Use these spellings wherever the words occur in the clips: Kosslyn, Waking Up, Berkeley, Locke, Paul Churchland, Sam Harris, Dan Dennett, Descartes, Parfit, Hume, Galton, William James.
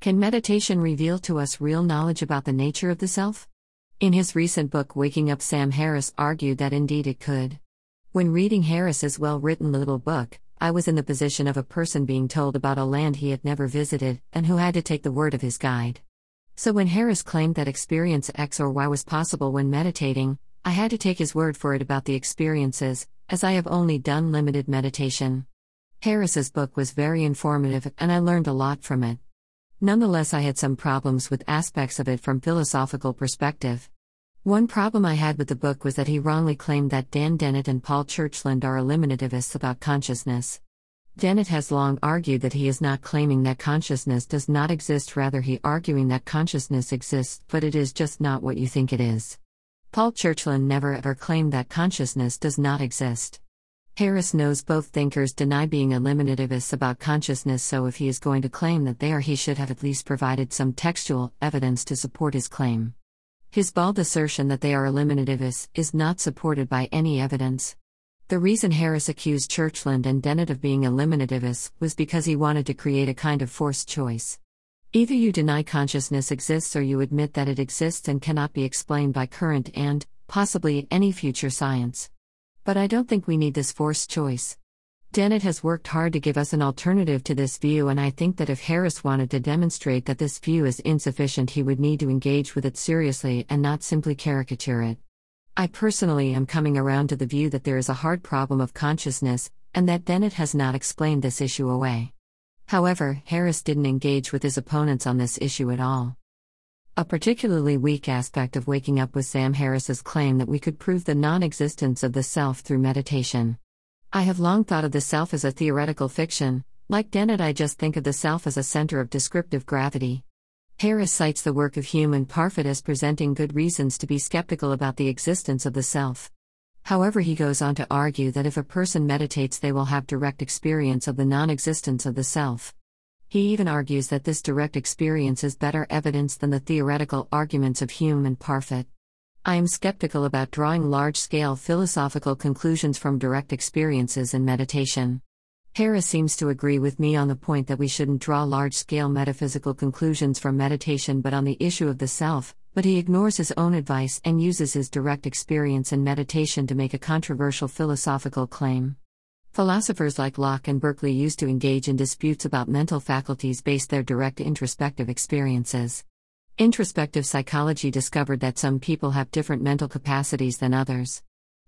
Can meditation reveal to us real knowledge about the nature of the self? In his recent book Waking Up, Sam Harris argued that indeed it could. When reading Harris's well-written little book, I was in the position of a person being told about a land he had never visited, and who had to take the word of his guide. So when Harris claimed that experience X or Y was possible when meditating, I had to take his word for it about the experiences, as I have only done limited meditation. Harris's book was very informative, and I learned a lot from it. Nonetheless, I had some problems with aspects of it from philosophical perspective. One problem I had with the book was that he wrongly claimed that Dan Dennett and Paul Churchland are eliminativists about consciousness. Dennett has long argued that he is not claiming that consciousness does not exist, rather he arguing that consciousness exists, but it is just not what you think it is. Paul Churchland never ever claimed that consciousness does not exist. Harris knows both thinkers deny being eliminativists about consciousness, so if he is going to claim that they are, he should have at least provided some textual evidence to support his claim. His bald assertion that they are eliminativists is not supported by any evidence. The reason Harris accused Churchland and Dennett of being eliminativists was because he wanted to create a kind of forced choice. Either you deny consciousness exists, or you admit that it exists and cannot be explained by current and, possibly, any future science. But I don't think we need this forced choice. Dennett has worked hard to give us an alternative to this view, and I think that if Harris wanted to demonstrate that this view is insufficient, he would need to engage with it seriously and not simply caricature it. I personally am coming around to the view that there is a hard problem of consciousness, and that Dennett has not explained this issue away. However, Harris didn't engage with his opponents on this issue at all. A particularly weak aspect of Waking Up was Sam Harris's claim that we could prove the non-existence of the self through meditation. I have long thought of the self as a theoretical fiction. Like Dennett, I just think of the self as a center of descriptive gravity. Harris cites the work of Hume and Parfit as presenting good reasons to be skeptical about the existence of the self. However, he goes on to argue that if a person meditates, they will have direct experience of the non-existence of the self. He even argues that this direct experience is better evidence than the theoretical arguments of Hume and Parfit. I am skeptical about drawing large-scale philosophical conclusions from direct experiences in meditation. Harris seems to agree with me on the point that we shouldn't draw large-scale metaphysical conclusions from meditation but on the issue of the self, but he ignores his own advice and uses his direct experience in meditation to make a controversial philosophical claim. Philosophers like Locke and Berkeley used to engage in disputes about mental faculties based on their direct introspective experiences. Introspective psychology discovered that some people have different mental capacities than others.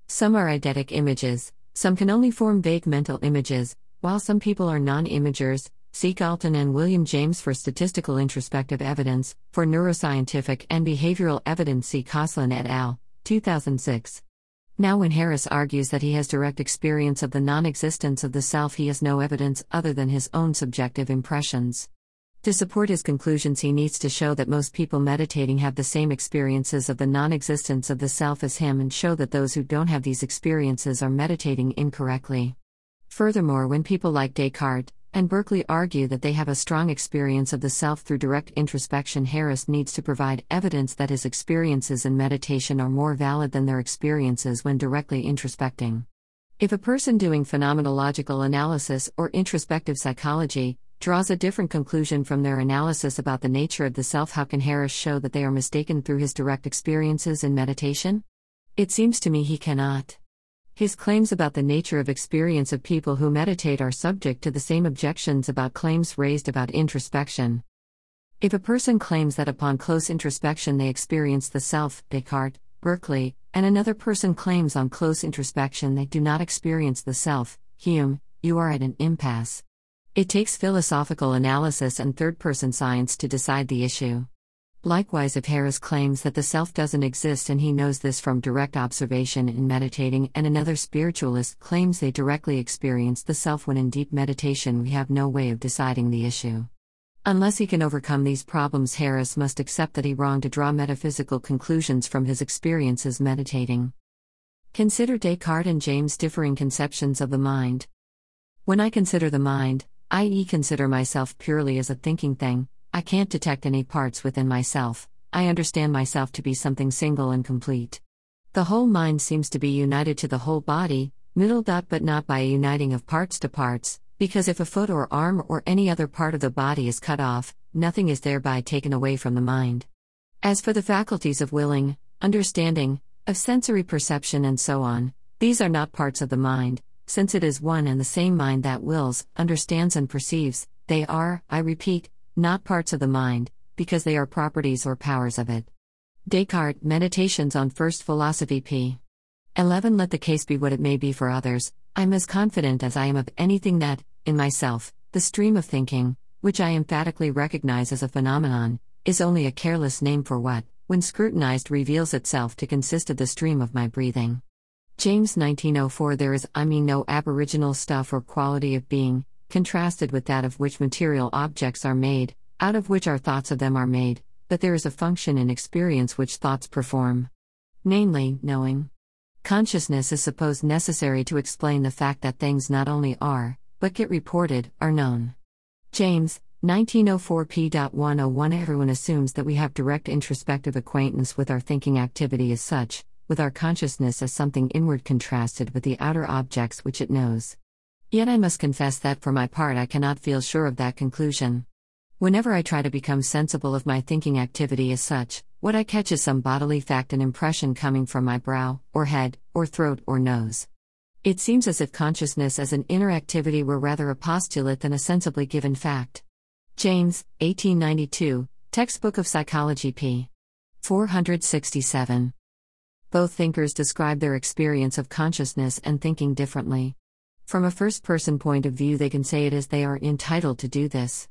Some are eidetic images, some can only form vague mental images, while some people are non-imagers. See Galton and William James for statistical introspective evidence. For neuroscientific and behavioral evidence, see Kosslyn et al., 2006. Now, when Harris argues that he has direct experience of the non-existence of the self, he has no evidence other than his own subjective impressions. To support his conclusions, he needs to show that most people meditating have the same experiences of the non-existence of the self as him, and show that those who don't have these experiences are meditating incorrectly. Furthermore, when people like Descartes and Berkeley argue that they have a strong experience of the self through direct introspection, Harris needs to provide evidence that his experiences in meditation are more valid than their experiences when directly introspecting. If a person doing phenomenological analysis or introspective psychology draws a different conclusion from their analysis about the nature of the self, how can Harris show that they are mistaken through his direct experiences in meditation? It seems to me he cannot. His claims about the nature of experience of people who meditate are subject to the same objections about claims raised about introspection. If a person claims that upon close introspection they experience the self, Descartes, Berkeley, and another person claims on close introspection they do not experience the self, Hume, you are at an impasse. It takes philosophical analysis and third-person science to decide the issue. Likewise, if Harris claims that the self doesn't exist and he knows this from direct observation in meditating, and another spiritualist claims they directly experience the self when in deep meditation, we have no way of deciding the issue. Unless he can overcome these problems, Harris must accept that he wronged to draw metaphysical conclusions from his experiences meditating. Consider Descartes and James' differing conceptions of the mind. When I consider the mind, i.e. consider myself purely as a thinking thing, I can't detect any parts within myself. I understand myself to be something single and complete. The whole mind seems to be united to the whole body, but not by a uniting of parts to parts, because if a foot or arm or any other part of the body is cut off, nothing is thereby taken away from the mind. As for the faculties of willing, understanding, of sensory perception and so on, these are not parts of the mind, since it is one and the same mind that wills, understands and perceives. They are, I repeat, not parts of the mind, because they are properties or powers of it. Descartes, Meditations on First Philosophy, p. 11. Let the case be what it may be for others, I am as confident as I am of anything that, in myself, the stream of thinking, which I emphatically recognize as a phenomenon, is only a careless name for what, when scrutinized, reveals itself to consist of the stream of my breathing. James 1904. There is, I mean, no aboriginal stuff or quality of being, contrasted with that of which material objects are made, out of which our thoughts of them are made, but there is a function in experience which thoughts perform. Namely, knowing. Consciousness is supposed necessary to explain the fact that things not only are, but get reported, are known. James, 1904 p.101. Everyone assumes that we have direct introspective acquaintance with our thinking activity as such, with our consciousness as something inward contrasted with the outer objects which it knows. Yet I must confess that for my part I cannot feel sure of that conclusion. Whenever I try to become sensible of my thinking activity as such, what I catch is some bodily fact and impression coming from my brow, or head, or throat, or nose. It seems as if consciousness as an inner activity were rather a postulate than a sensibly given fact. James, 1892, Textbook of Psychology, p. 467. Both thinkers describe their experience of consciousness and thinking differently. From a first-person point of view, they can say it as they are entitled to do this.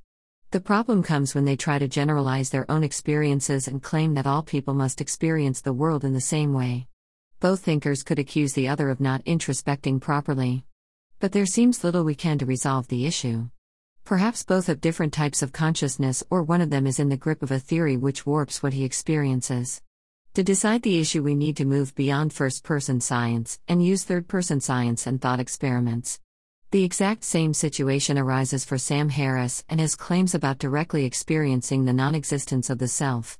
The problem comes when they try to generalize their own experiences and claim that all people must experience the world in the same way. Both thinkers could accuse the other of not introspecting properly. But there seems little we can to resolve the issue. Perhaps both have different types of consciousness, or one of them is in the grip of a theory which warps what he experiences. To decide the issue, we need to move beyond first-person science and use third-person science and thought experiments. The exact same situation arises for Sam Harris and his claims about directly experiencing the non-existence of the self.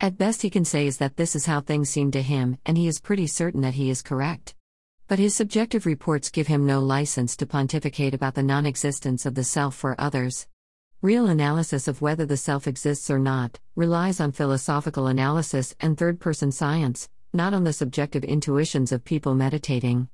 At best, he can say is that this is how things seem to him, and he is pretty certain that he is correct. But his subjective reports give him no license to pontificate about the non-existence of the self for others. Real analysis of whether the self exists or not relies on philosophical analysis and third-person science, not on the subjective intuitions of people meditating.